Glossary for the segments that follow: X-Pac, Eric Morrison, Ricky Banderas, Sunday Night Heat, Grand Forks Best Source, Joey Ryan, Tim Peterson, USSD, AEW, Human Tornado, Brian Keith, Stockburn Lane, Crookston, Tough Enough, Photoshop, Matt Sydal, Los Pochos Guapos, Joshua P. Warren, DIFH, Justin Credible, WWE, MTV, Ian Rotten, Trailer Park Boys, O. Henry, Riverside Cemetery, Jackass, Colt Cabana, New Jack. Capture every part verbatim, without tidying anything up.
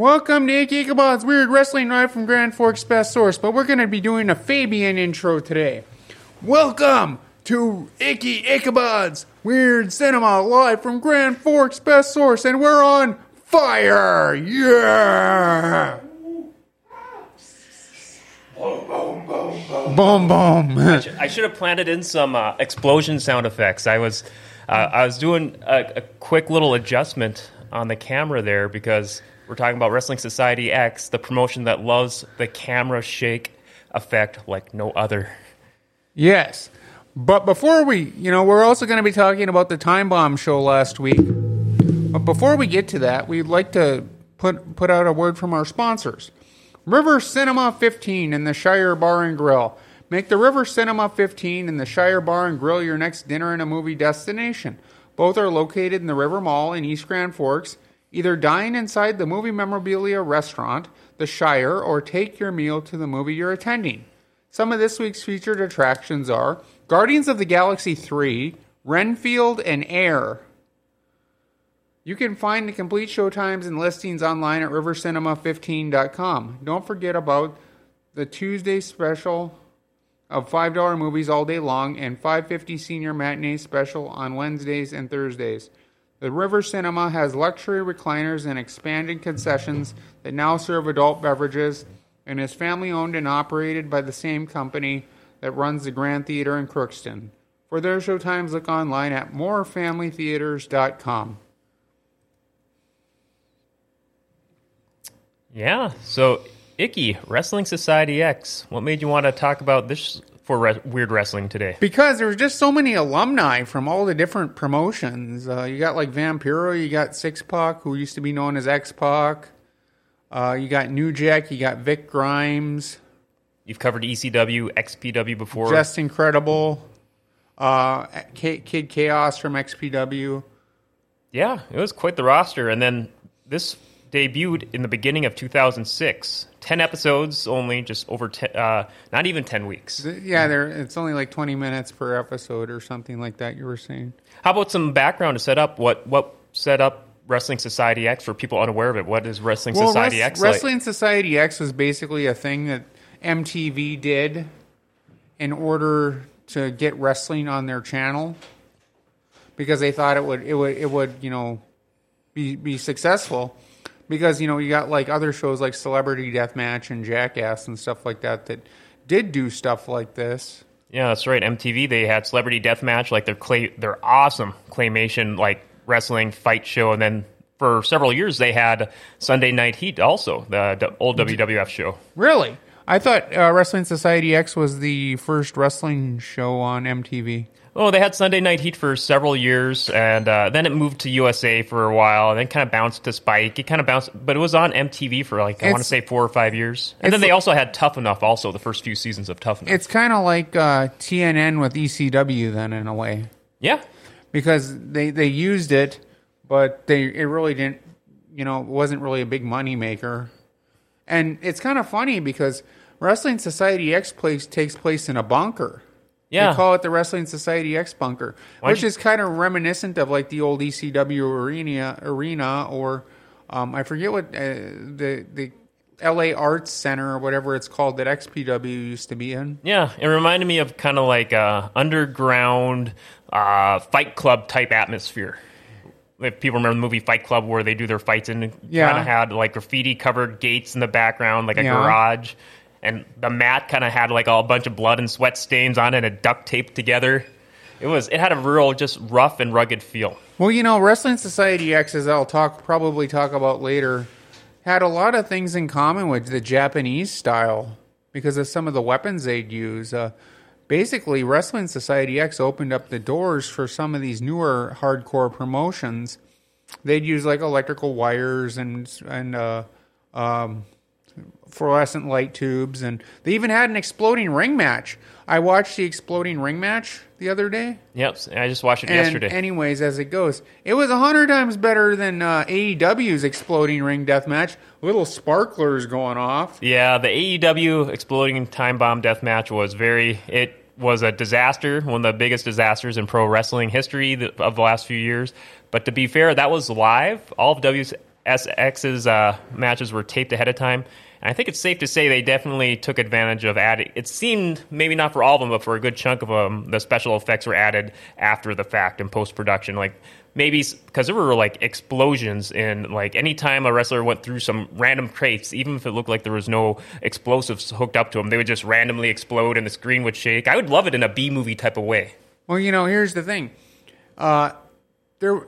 Welcome to Ichabod's Weird Wrestling Ride from Grand Forks Best Source, but we're going to be doing a Fabian intro today. Welcome to Icky Ichabod's Weird Cinema live from Grand Forks Best Source, and we're on fire! Yeah! Boom, boom, boom, boom. Boom, boom. I, should, I should have planted in some uh, explosion sound effects. I was, uh, I was doing a, a quick little adjustment on the camera there because we're talking about Wrestling Society X, the promotion that loves the camera shake effect like no other. Yes. But before we, you know, we're also going to be talking about the Time Bomb show last week. But before we get to that, we'd like to put put out a word from our sponsors. River Cinema fifteen in the Shire Bar and Grill. Make the River Cinema fifteen in the Shire Bar and Grill your next dinner and a movie destination. Both are located in the River Mall in East Grand Forks. Either dine inside the Movie Memorabilia Restaurant, the Shire, or take your meal to the movie you're attending. Some of this week's featured attractions are Guardians of the Galaxy three, Renfield, and Air. You can find the complete show times and listings online at river cinema fifteen dot com. Don't forget about the Tuesday special of five dollar movies all day long and five dollars and fifty cents senior matinee special on Wednesdays and Thursdays. The River Cinema has luxury recliners and expanded concessions that now serve adult beverages and is family-owned and operated by the same company that runs the Grand Theater in Crookston. For their showtimes, look online at more family theaters dot com. Yeah, so Icky, Wrestling Society X, what made you want to talk about this for re- Weird Wrestling today? Because there's just so many alumni from all the different promotions. Uh, you got like Vampiro, you got Six-Pac, who used to be known as X-Pac. Uh, you got New Jack, you got Vic Grimes. You've covered E C W, X P W before. Justin Credible, uh, Kid Chaos from X P W. Yeah, it was quite the roster. And then this debuted in the beginning of two thousand six. Ten episodes only, just over ten, uh, not even ten weeks. Yeah, there. It's only like twenty minutes per episode or something like that. You were saying. How about some background to set up what what set up Wrestling Society X for people unaware of it? What is Wrestling well, Society Res- X? Like? Wrestling Society X was basically a thing that M T V did in order to get wrestling on their channel because they thought it would it would it would you know be be successful. Because, you know, you got, like, other shows like Celebrity Deathmatch and Jackass and stuff like that that did do stuff like this. Yeah, that's right. M T V, they had Celebrity Deathmatch, like, their clay, their awesome claymation, like, wrestling fight show. And then for several years, they had Sunday Night Heat also, the, the old W W F show. Really? I thought uh, Wrestling Society X was the first wrestling show on M T V. Oh, they had Sunday Night Heat for several years, and uh, then it moved to U S A for a while, and then kind of bounced to Spike. It kind of bounced, but it was on M T V for, like, I it's, want to say four or five years. And then they also had Tough Enough, also, the first few seasons of Tough Enough. It's kind of like uh, T N N with E C W, then, in a way. Yeah. Because they, they used it, but they it really didn't, you know, it wasn't really a big moneymaker. And it's kind of funny because Wrestling Society X place, takes place in a bunker. Yeah. They call it the Wrestling Society X Bunker, Why which you... is kind of reminiscent of like the old E C W arena, arena or um, I forget what uh, the the L A Arts Center or whatever it's called that X P W used to be in. Yeah, it reminded me of kind of like a underground uh, Fight Club type atmosphere. If people remember the movie Fight Club where they do their fights and yeah. kind of had like graffiti covered gates in the background, like a yeah. garage. And the mat kind of had like a bunch of blood and sweat stains on it and duct taped together. It was it had a real just rough and rugged feel. Well, you know, Wrestling Society X, as I'll talk probably talk about later, had a lot of things in common with the Japanese style because of some of the weapons they'd use. Uh, basically, Wrestling Society X opened up the doors for some of these newer hardcore promotions. They'd use like electrical wires and and uh, um. fluorescent light tubes, and they even had an exploding ring match. I watched the exploding ring match the other day. Yep, I just watched it and yesterday. Anyways, as it goes, it was a hundred times better than uh, A E W's exploding ring death match. Little sparklers going off. Yeah, the A E W exploding time bomb death match was very. It was a disaster, one of the biggest disasters in pro wrestling history of the last few years. But to be fair, that was live. All of W's S X's uh, matches were taped ahead of time. And I think it's safe to say they definitely took advantage of adding. It seemed, maybe not for all of them, but for a good chunk of them, the special effects were added after the fact in post-production. Like, maybe because there were like explosions in, like, any time a wrestler went through some random crates, even if it looked like there was no explosives hooked up to them, they would just randomly explode and the screen would shake. I would love it in a B-movie type of way. Well, you know, here's the thing. Uh, there,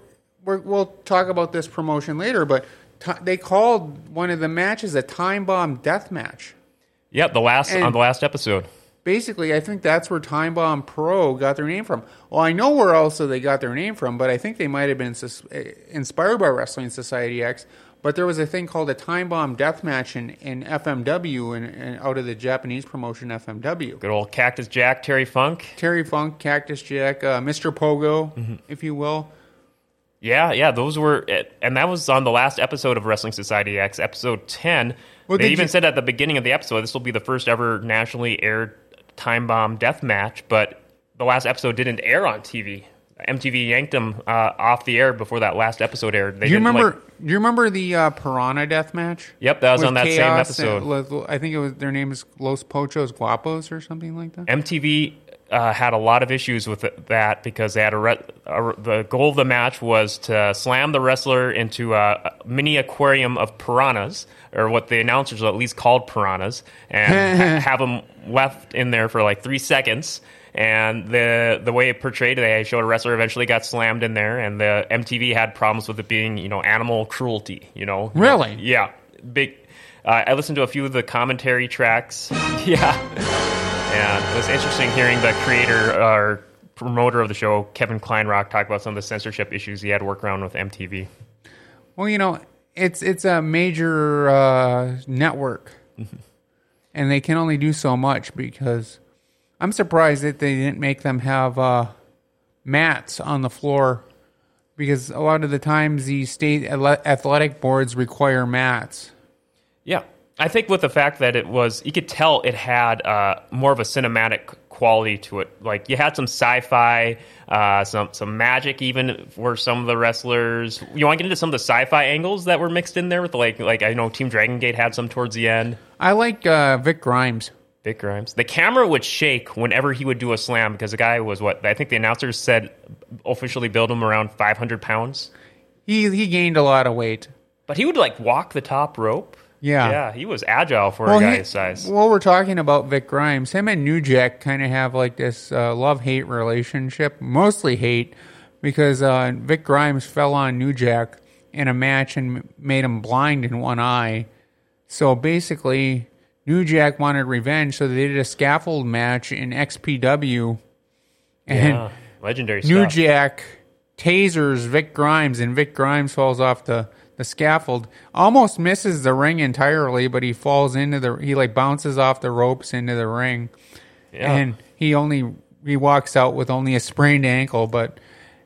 we're, we'll talk about this promotion later, but t- they called one of the matches a Time Bomb Death Match. Yep, yeah, the last and on the last episode. Basically, I think that's where Time Bomb Pro got their name from. Well, I know where also they got their name from, but I think they might have been sus- inspired by Wrestling Society X. But there was a thing called a Time Bomb Death Match in, in F M W, and in, in, out of the Japanese promotion F M W. Good old Cactus Jack, Terry Funk. Terry Funk, Cactus Jack, uh, Mister Pogo, mm-hmm. if you will. Yeah, yeah, those were, and that was on the last episode of Wrestling Society X, episode ten. Well, they even you- said at the beginning of the episode, this will be the first ever nationally aired Time Bomb Death Match, but the last episode didn't air on T V. M T V yanked them uh, off the air before that last episode aired. They do you didn't remember? Like... Do you remember the uh, Piranha Death Match? Yep, that was on that Chaos same episode. And, I think it was their name is Los Pochos Guapos or something like that. M T V uh, had a lot of issues with that because they had a, re- a the goal of the match was to slam the wrestler into a mini aquarium of piranhas, or what the announcers at least called piranhas, and have them left in there for like three seconds. And the the way it portrayed, they showed a wrestler eventually got slammed in there, and the M T V had problems with it being, you know, animal cruelty, you know. Really? Yeah. Big. Uh, I listened to a few of the commentary tracks. Yeah. And it was interesting hearing the creator or promoter of the show, Kevin Kleinrock, talk about some of the censorship issues he had to work around with M T V. Well, you know, it's, it's a major uh, network, mm-hmm. and they can only do so much because... I'm surprised that they didn't make them have uh, mats on the floor, because a lot of the times the state athletic boards require mats. Yeah, I think with the fact that it was, you could tell it had uh, more of a cinematic quality to it. Like, you had some sci-fi, uh, some some magic even for some of the wrestlers. You want to get into some of the sci-fi angles that were mixed in there with, like, like I know Team Dragon Gate had some towards the end. I like uh, Vic Grimes. Vic Grimes. The camera would shake whenever he would do a slam because the guy was what? I think the announcers said officially build him around five hundred pounds. He he gained a lot of weight. But he would like walk the top rope. Yeah. Yeah, he was agile for well, a guy he, his size. Well, we're talking about Vic Grimes. Him and New Jack kind of have like this uh, love-hate relationship, mostly hate, because uh, Vic Grimes fell on New Jack in a match and made him blind in one eye. So basically... New Jack wanted revenge, so they did a scaffold match in X P W. And yeah, legendary New stuff. Jack tasers Vic Grimes, and Vic Grimes falls off the, the scaffold. Almost misses the ring entirely, but he falls into the... He, like, bounces off the ropes into the ring. Yeah. And he only... He walks out with only a sprained ankle, but...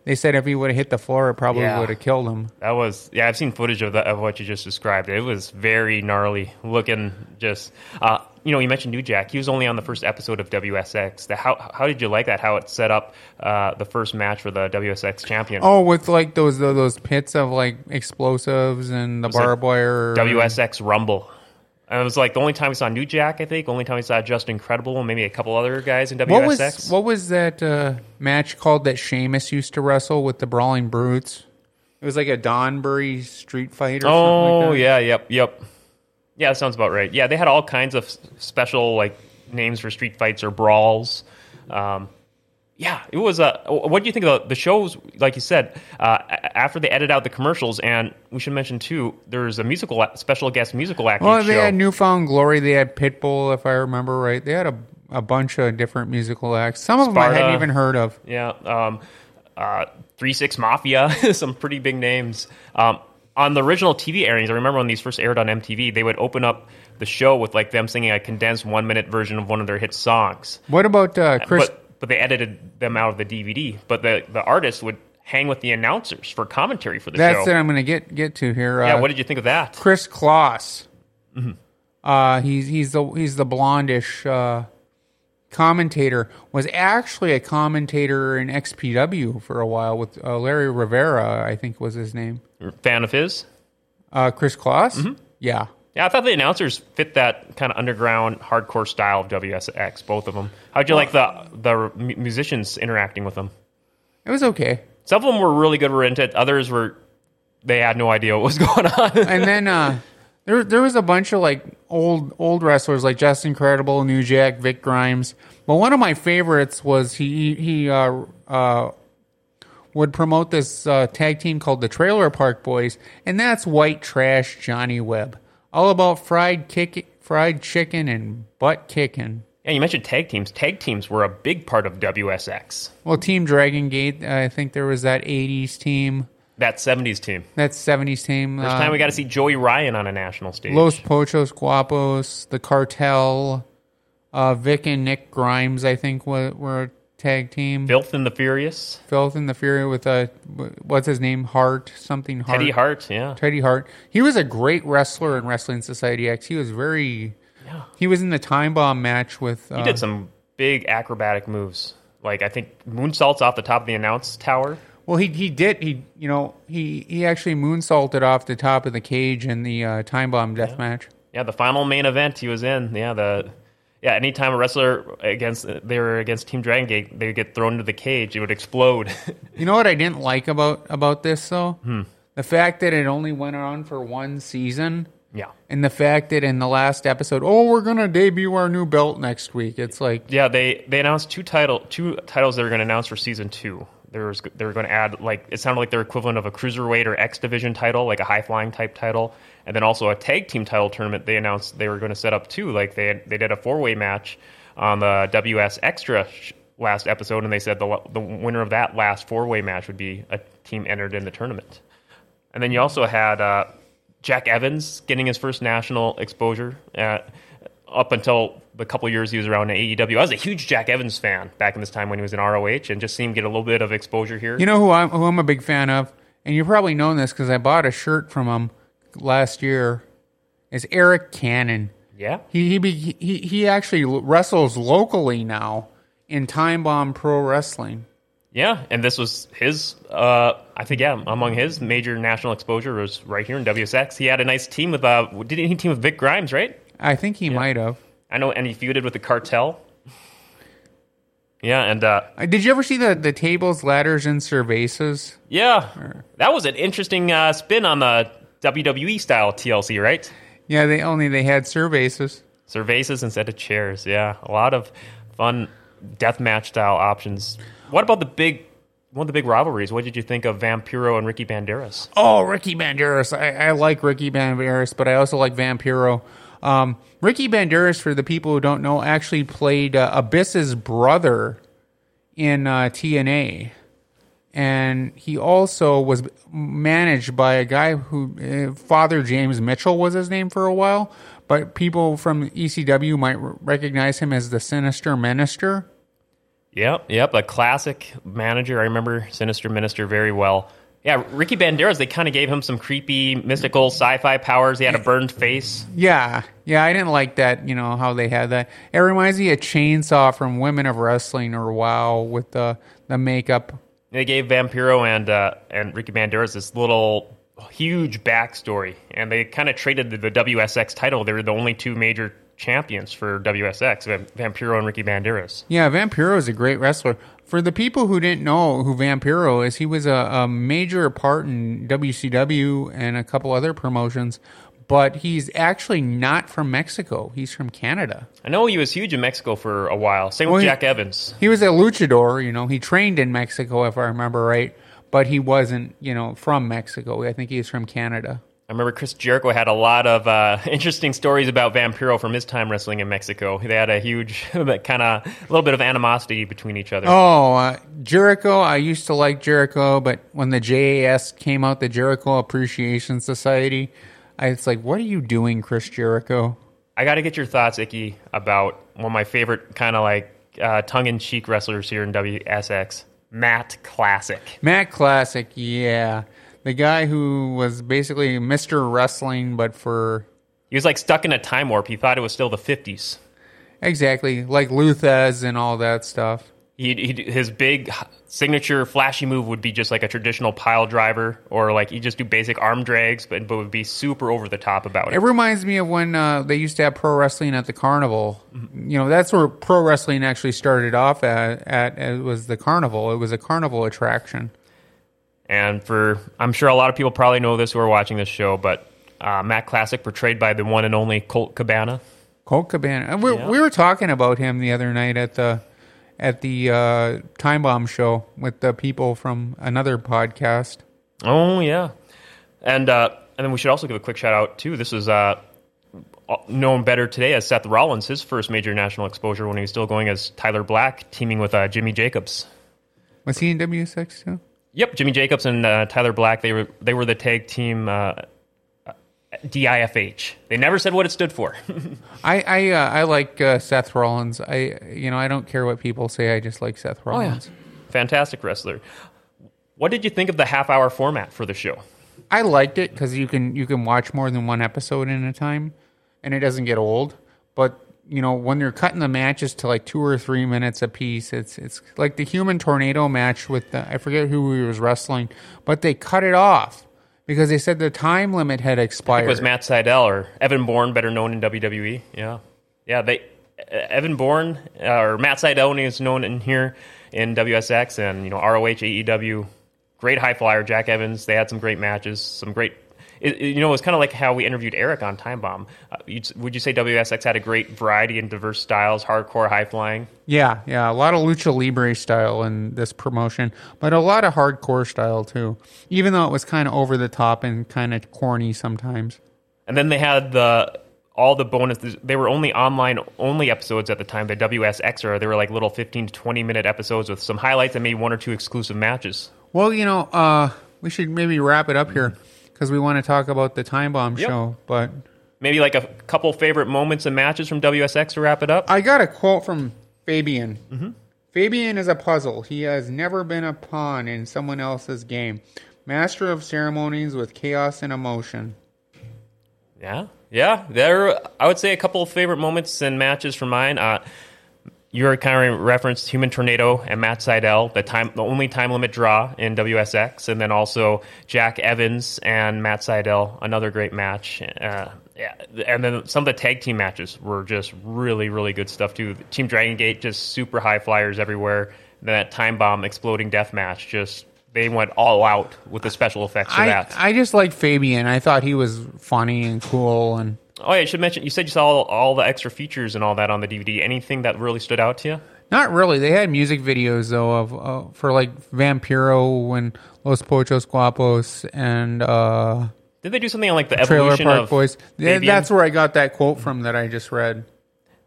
They said if he would have hit the floor, it probably yeah. would have killed him. That was, yeah, I've seen footage of the, of what you just described. It was very gnarly looking, just, uh, you know, you mentioned New Jack. He was only on the first episode of W S X. The, how how did you like that, how it set up uh, the first match for the W S X champion? Oh, with like those those pits of like explosives and the barbed wire. W S X Rumble. And it was like the only time we saw New Jack, I think. Only time we saw Justin Credible and maybe a couple other guys in W S X. What was, what was that uh, match called that Sheamus used to wrestle with the Brawling Brutes? It was like a Donbury street fight or oh, something like that. Oh, yeah, yep, yep. Yeah, that sounds about right. Yeah, they had all kinds of special like names for street fights or brawls. Um Yeah, it was a. What do you think about the shows? Like you said, uh, after they edited out the commercials, and we should mention too, there's a musical special guest musical act. Well, they show. had Newfound Glory, they had Pitbull, if I remember right. They had a a bunch of different musical acts. Some of Sparta, them I hadn't even heard of. Yeah, um, uh, Three Six Mafia, some pretty big names. Um, on the original T V airings, I remember when these first aired on M T V, they would open up the show with like them singing a condensed one minute version of one of their hit songs. What about uh, Chris? But, But they edited them out of the D V D. But the, the artists would hang with the announcers for commentary for the That's show. That's what I'm going to get get to here. Yeah, uh, what did you think of that? Chris Kloss. Mm-hmm. Uh, he's he's the he's the blondish uh, commentator. Was actually a commentator in X P W for a while with uh, Larry Rivera, I think was his name. Fan of his? Uh, Chris Kloss? Mm-hmm. Yeah. Yeah, I thought the announcers fit that kind of underground, hardcore style of W S X, both of them. How'd you well, like the the musicians interacting with them? It was okay. Some of them were really good. Were into it. Others were, they had no idea what was going on. And then uh, there there was a bunch of like old old wrestlers like Justin Credible, New Jack, Vic Grimes. But one of my favorites was he he uh, uh, would promote this uh, tag team called the Trailer Park Boys, and that's white trash Johnny Webb. All about fried kick, fried chicken and butt kicking. Yeah, you mentioned tag teams. Tag teams were a big part of W S X. Well, Team Dragon Gate, I think there was that eighties team. That seventies team. That seventies team. First uh, time we got to see Joey Ryan on a national stage. Los Pochos Guapos, the Cartel, uh, Vic and Nick Grimes, I think, were, were a tag team. Filth and the Furious. Filth and the Furious with, a, what's his name, Hart, something Hart. Teddy Hart, yeah. Teddy Hart. He was a great wrestler in Wrestling Society X. He was very, yeah. He was in the Time Bomb match with... Uh, he did some big acrobatic moves. Like, I think moonsaults off the top of the announce tower. Well, he he did, he you know, he, he actually moonsaulted off the top of the cage in the uh, Time Bomb death yeah. match. Yeah, the final main event he was in, yeah, the... Yeah, anytime a wrestler against they were against Team Dragon Gate, they would get thrown into the cage. It would explode. You know what I didn't like about, about this, though? Hmm. The fact that it only went on for one season. Yeah. And the fact that in the last episode, oh, we're going to debut our new belt next week. It's like... Yeah, they, they announced two title two titles they were going to announce for season two. They were, they were going to add, like, it sounded like their equivalent of a Cruiserweight or X Division title, like a high-flying type title, and then also a tag team title tournament they announced they were going to set up, too. Like, they had, they did a four-way match on the W S Extra sh- last episode, and they said the the winner of that last four-way match would be a team entered in the tournament. And then you also had uh, Jack Evans getting his first national exposure at, up until... the couple years he was around in A E W. I was a huge Jack Evans fan back in this time when he was in R O H, and just see him get a little bit of exposure here. You know who I'm, who I'm a big fan of, and you've probably known this because I bought a shirt from him last year, is Eric Cannon. Yeah. He, he, he, he actually wrestles locally now in Time Bomb Pro Wrestling. Yeah, and this was his, uh, I think, yeah, among his major national exposure was right here in W S X. He had a nice team with, uh, didn't he team with Vic Grimes, right? I think he yeah. might have. I know, and he feuded with the Cartel. Yeah, and... Uh, Did you ever see the, the tables, ladders, and cervezas? Yeah. Or, that was an interesting uh, spin on the W W E-style T L C, right? Yeah, they only they had cervezas. Cervezas instead of chairs, yeah. A lot of fun deathmatch-style options. What about the big... One of the big rivalries, what did you think of Vampiro and Ricky Banderas? Oh, Ricky Banderas. I, I like Ricky Banderas, but I also like Vampiro. Um, Ricky Banderas, for the people who don't know, actually played uh, Abyss's brother in uh, T N A. And he also was managed by a guy who, uh, Father James Mitchell was his name for a while, but people from E C W might r- recognize him as the Sinister Minister. Yep, yep, a classic manager. I remember Sinister Minister very well. Yeah, Ricky Banderas, they kind of gave him some creepy, mystical, sci-fi powers. He had a burned face. Yeah, yeah, I didn't like that, you know, how they had that. It reminds me of Chainsaw from Women of Wrestling or WoW with the, the makeup. They gave Vampiro and, uh, and Ricky Banderas this little huge backstory, and they kind of traded the, the W S X title. They were the only two major champions for W S X, Vampiro and Ricky Banderas. Yeah, Vampiro is a great wrestler. For the people who didn't know who Vampiro is, he was a, a major part in W C W and a couple other promotions, but he's actually not from Mexico. He's from Canada. I know he was huge in Mexico for a while. Same well, with Jack he, Evans. He was a luchador, you know. He trained in Mexico, if I remember right, but he wasn't, you know, from Mexico. I think he's from Canada. I remember Chris Jericho had a lot of uh, interesting stories about Vampiro from his time wrestling in Mexico. They had a huge, kind of, a little bit of animosity between each other. Oh, uh, Jericho, I used to like Jericho, but when the J A S came out, the Jericho Appreciation Society, I, it's like, what are you doing, Chris Jericho? I got to get your thoughts, Icky, about one of my favorite kind of like uh, tongue-in-cheek wrestlers here in W S X, Matt Classic. Matt Classic, yeah. The guy who was basically Mister Wrestling, but for... He was, like, stuck in a time warp. He thought it was still the fifties. Exactly, like Luthes and all that stuff. He'd, he'd, his big signature flashy move would be just like a traditional pile driver, or like he'd just do basic arm drags, but, but would be super over the top about it. It reminds me of when uh, they used to have pro wrestling at the carnival. Mm-hmm. You know, that's where pro wrestling actually started off at, at. It was the carnival. It was a carnival attraction. And for, I'm sure a lot of people probably know this who are watching this show, but uh, Matt Classic, portrayed by the one and only Colt Cabana. Colt Cabana. We, yeah. we were talking about him the other night at the... at the uh, Time Bomb show with the people from another podcast. Oh, yeah. And uh, and then we should also give a quick shout-out, too. This is uh, known better today as Seth Rollins, his first major national exposure when he was still going as Tyler Black, teaming with uh, Jimmy Jacobs. Was he in W S X, too? Yep, Jimmy Jacobs and uh, Tyler Black, they were they were the tag team uh, D I F H. They never said what it stood for. I I, uh, I like uh, Seth Rollins. I you know I don't care what people say. I just like Seth Rollins. Oh, yeah. Fantastic wrestler. What did you think of the half hour format for the show? I liked it because you can you can watch more than one episode in a time, and it doesn't get old. But you know when you're cutting the matches to like two or three minutes a piece, it's it's like the Human Tornado match with the, I forget who he was wrestling, but they cut it off. Because they said the time limit had expired. I think it was Matt Sydal or Evan Bourne, better known in W W E. Yeah, yeah. They Evan Bourne uh, or Matt Sydal is known in here in W S X and you know R O H, A E W. Great high flyer, Jack Evans. They had some great matches, some great. It, you know, it was kind of like how we interviewed Eric on Time Bomb. Uh, would you say W S X had a great variety and diverse styles, hardcore, high-flying? Yeah, yeah, a lot of lucha libre style in this promotion, but a lot of hardcore style, too, even though it was kind of over the top and kind of corny sometimes. And then they had the all the bonuses. They were only online-only episodes at the time, the W S X era. They were like little fifteen to twenty-minute episodes with some highlights and maybe one or two exclusive matches. Well, you know, uh, we should maybe wrap it up here. Because we want to talk about the Time Bomb yep. show, but maybe like a couple favorite moments and matches from W S X to wrap it up. I got a quote from Fabian. Mm-hmm. Fabian is a puzzle. He has never been a pawn in someone else's game. Master of ceremonies with chaos and emotion. Yeah, yeah. There, I would say a couple of favorite moments and matches from mine. Uh, you kind of referenced Human Tornado and Matt Sydal, the time, the only time limit draw in W S X, and then also Jack Evans and Matt Sydal, another great match. Uh, yeah. And then some of the tag team matches were just really, really good stuff, too. Team Dragon Gate, just super high flyers everywhere. And then that Time Bomb exploding death match, just they went all out with the special effects for I, that. I just like Fabian. I thought he was funny and cool and... Oh, yeah, I should mention, you said you saw all, all the extra features and all that on the D V D. Anything that really stood out to you? Not really. They had music videos, though, of uh, for, like, Vampiro and Los Pochos Guapos and... Uh, did they do something on, like, the evolution Trailer Park of... Boys? Yeah, that's where I got that quote from that I just read.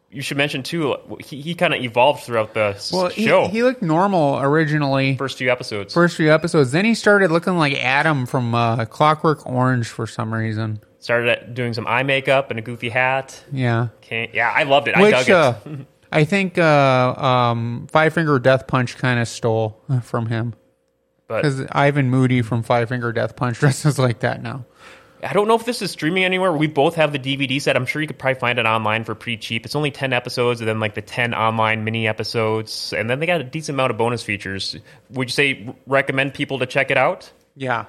You should mention, too, he, he kind of evolved throughout the well, show. He, he looked normal originally. First few episodes. First few episodes. Then he started looking like Adam from uh, Clockwork Orange for some reason. Started doing some eye makeup and a goofy hat. Yeah. Can't, yeah, I loved it. Which, I dug uh, it. I think uh, um, Five Finger Death Punch kind of stole from him. Because Ivan Moody from Five Finger Death Punch dresses like that now. I don't know if this is streaming anywhere. We both have the D V D set. I'm sure you could probably find it online for pretty cheap. It's only ten episodes, and then like the ten online mini episodes. And then they got a decent amount of bonus features. Would you say recommend people to check it out? Yeah.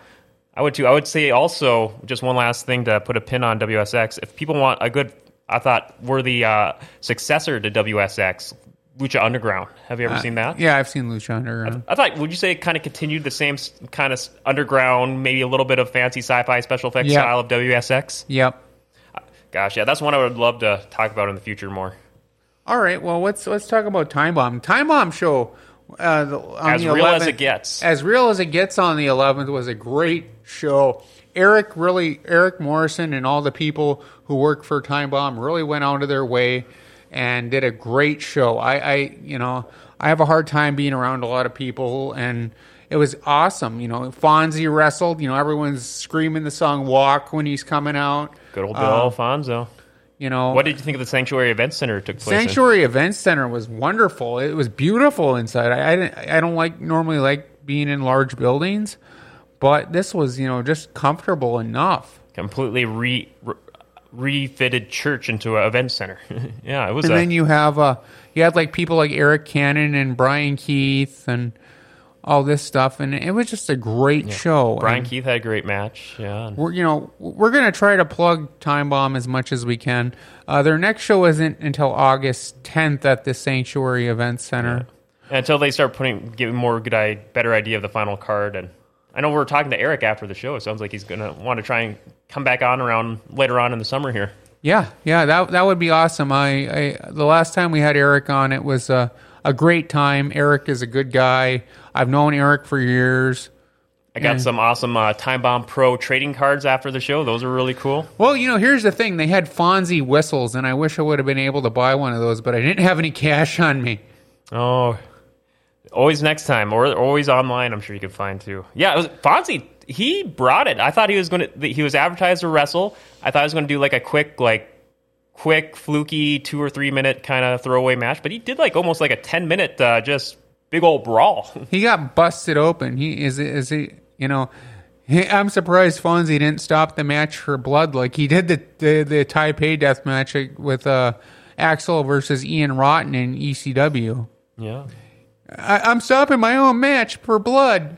I would too. I would say also just one last thing to put a pin on W S X. If people want a good, I thought worthy uh, successor to W S X, Lucha Underground. Have you ever uh, seen that? Yeah, I've seen Lucha Underground. I, I thought. Would you say it kind of continued the same kind of underground, maybe a little bit of fancy sci-fi special effects yep. style of W S X? Yep. Gosh, yeah, that's one I would love to talk about in the future more. All right. Well, let's let's talk about Time Bomb. Time Bomb show. Uh, the, on as the real eleventh, as it gets. As real as it gets on the eleventh was a great show. Eric really, Eric Morrison and all the people who work for Time Bomb really went out of their way and did a great show. I, I, you know, I have a hard time being around a lot of people, and it was awesome. You know, Fonzie wrestled. You know, everyone's screaming the song "Walk" when he's coming out. Good old Bill uh, Alfonso. You know, what did you think of the Sanctuary Event Center took place? Sanctuary in? Event Center was wonderful. It was beautiful inside. I I, didn't, I don't like normally like being in large buildings, but this was you know just comfortable enough. Completely re, re refitted church into an event center. Yeah, it was. And a, then you have uh, you had like people like Eric Cannon and Brian Keith and all this stuff, and it was just a great yeah. show. Brian and Keith had a great match. Yeah, we're you know we're gonna try to plug Time Bomb as much as we can. Uh, their next show isn't until August tenth at the Sanctuary Event Center. Yeah. Until they start putting giving more good I better idea of the final card. And I know we were talking to Eric after the show. It sounds like he's gonna want to try and come back on around later on in the summer here. Yeah, yeah, that that would be awesome. I, I the last time we had Eric on, it was a a great time. Eric is a good guy. I've known Eric for years. I got and, some awesome uh, Time Bomb Pro trading cards after the show. Those are really cool. Well, you know, here's the thing. They had Fonzie whistles, and I wish I would have been able to buy one of those, but I didn't have any cash on me. Oh, always next time, or always online, I'm sure you can find, too. Yeah, it was, Fonzie, he brought it. I thought he was going to, he was advertised to wrestle. I thought he was going to do like a quick, like, quick, fluky, two or three minute kind of throwaway match, but he did like almost like a ten minute uh, just big old brawl. He got busted open. He is is he you know he, I'm surprised Fonzie didn't stop the match for blood like he did the the, the Taipei death match with uh, Axel versus Ian Rotten in E C W. Yeah, I, I'm stopping my own match for blood.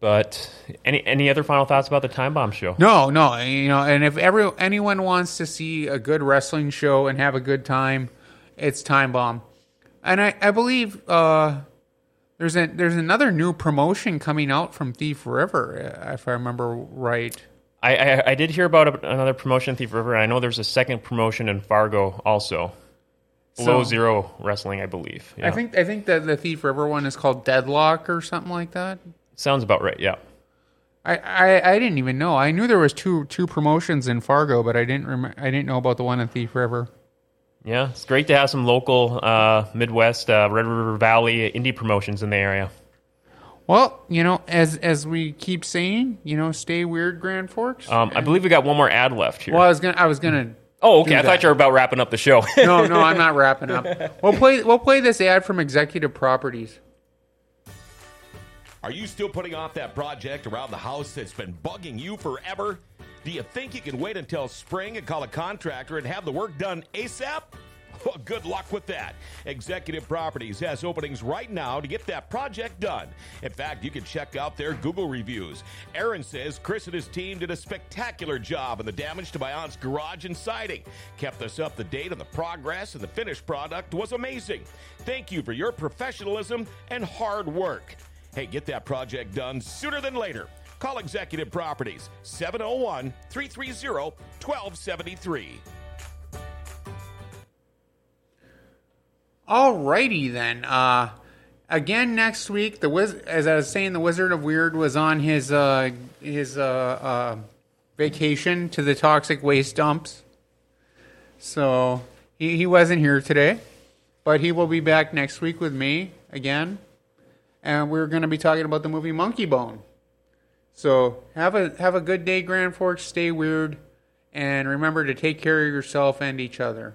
But any any other final thoughts about the Time Bomb show? No, no, you know, and if every anyone wants to see a good wrestling show and have a good time, it's Time Bomb. And I, I believe uh, there's a, there's another new promotion coming out from Thief River, if I remember right. I, I, I did hear about a, another promotion in Thief River, and I know there's a second promotion in Fargo also. Below so, Zero Wrestling, I believe. Yeah. I think I think that the Thief River one is called Deadlock or something like that. Sounds about right, yeah. I, I, I didn't even know. I knew there was two two promotions in Fargo, but I didn't rem- I didn't know about the one in Thief River. Yeah, it's great to have some local uh, Midwest, uh, Red River Valley indie promotions in the area. Well, you know, as as we keep saying, you know, stay weird, Grand Forks. Um, I believe we got one more ad left here. Well, I was gonna I was gonna. Oh, okay. I thought you were about wrapping up the show. no, no, I'm not wrapping up. We'll play we'll play this ad from Executive Properties. Are you still putting off that project around the house that's been bugging you forever? Do you think you can wait until spring and call a contractor and have the work done ASAP? Well, good luck with that. Executive Properties has openings right now to get that project done. In fact, you can check out their Google reviews. Aaron says Chris and his team did a spectacular job on the damage to my aunt's garage and siding. Kept us up to date on the progress, and the finished product was amazing. Thank you for your professionalism and hard work. Hey, get that project done sooner than later. Call Executive Properties, seven oh one, three three zero, one two seven three. All righty, then. Uh, again, next week, the Wiz- as I was saying, the Wizard of Weird was on his uh, his uh, uh, vacation to the toxic waste dumps. So he, he wasn't here today, but he will be back next week with me again. And we're going to be talking about the movie Monkey Bone. So have a have a good day, Grand Forks. Stay weird. And remember to take care of yourself and each other.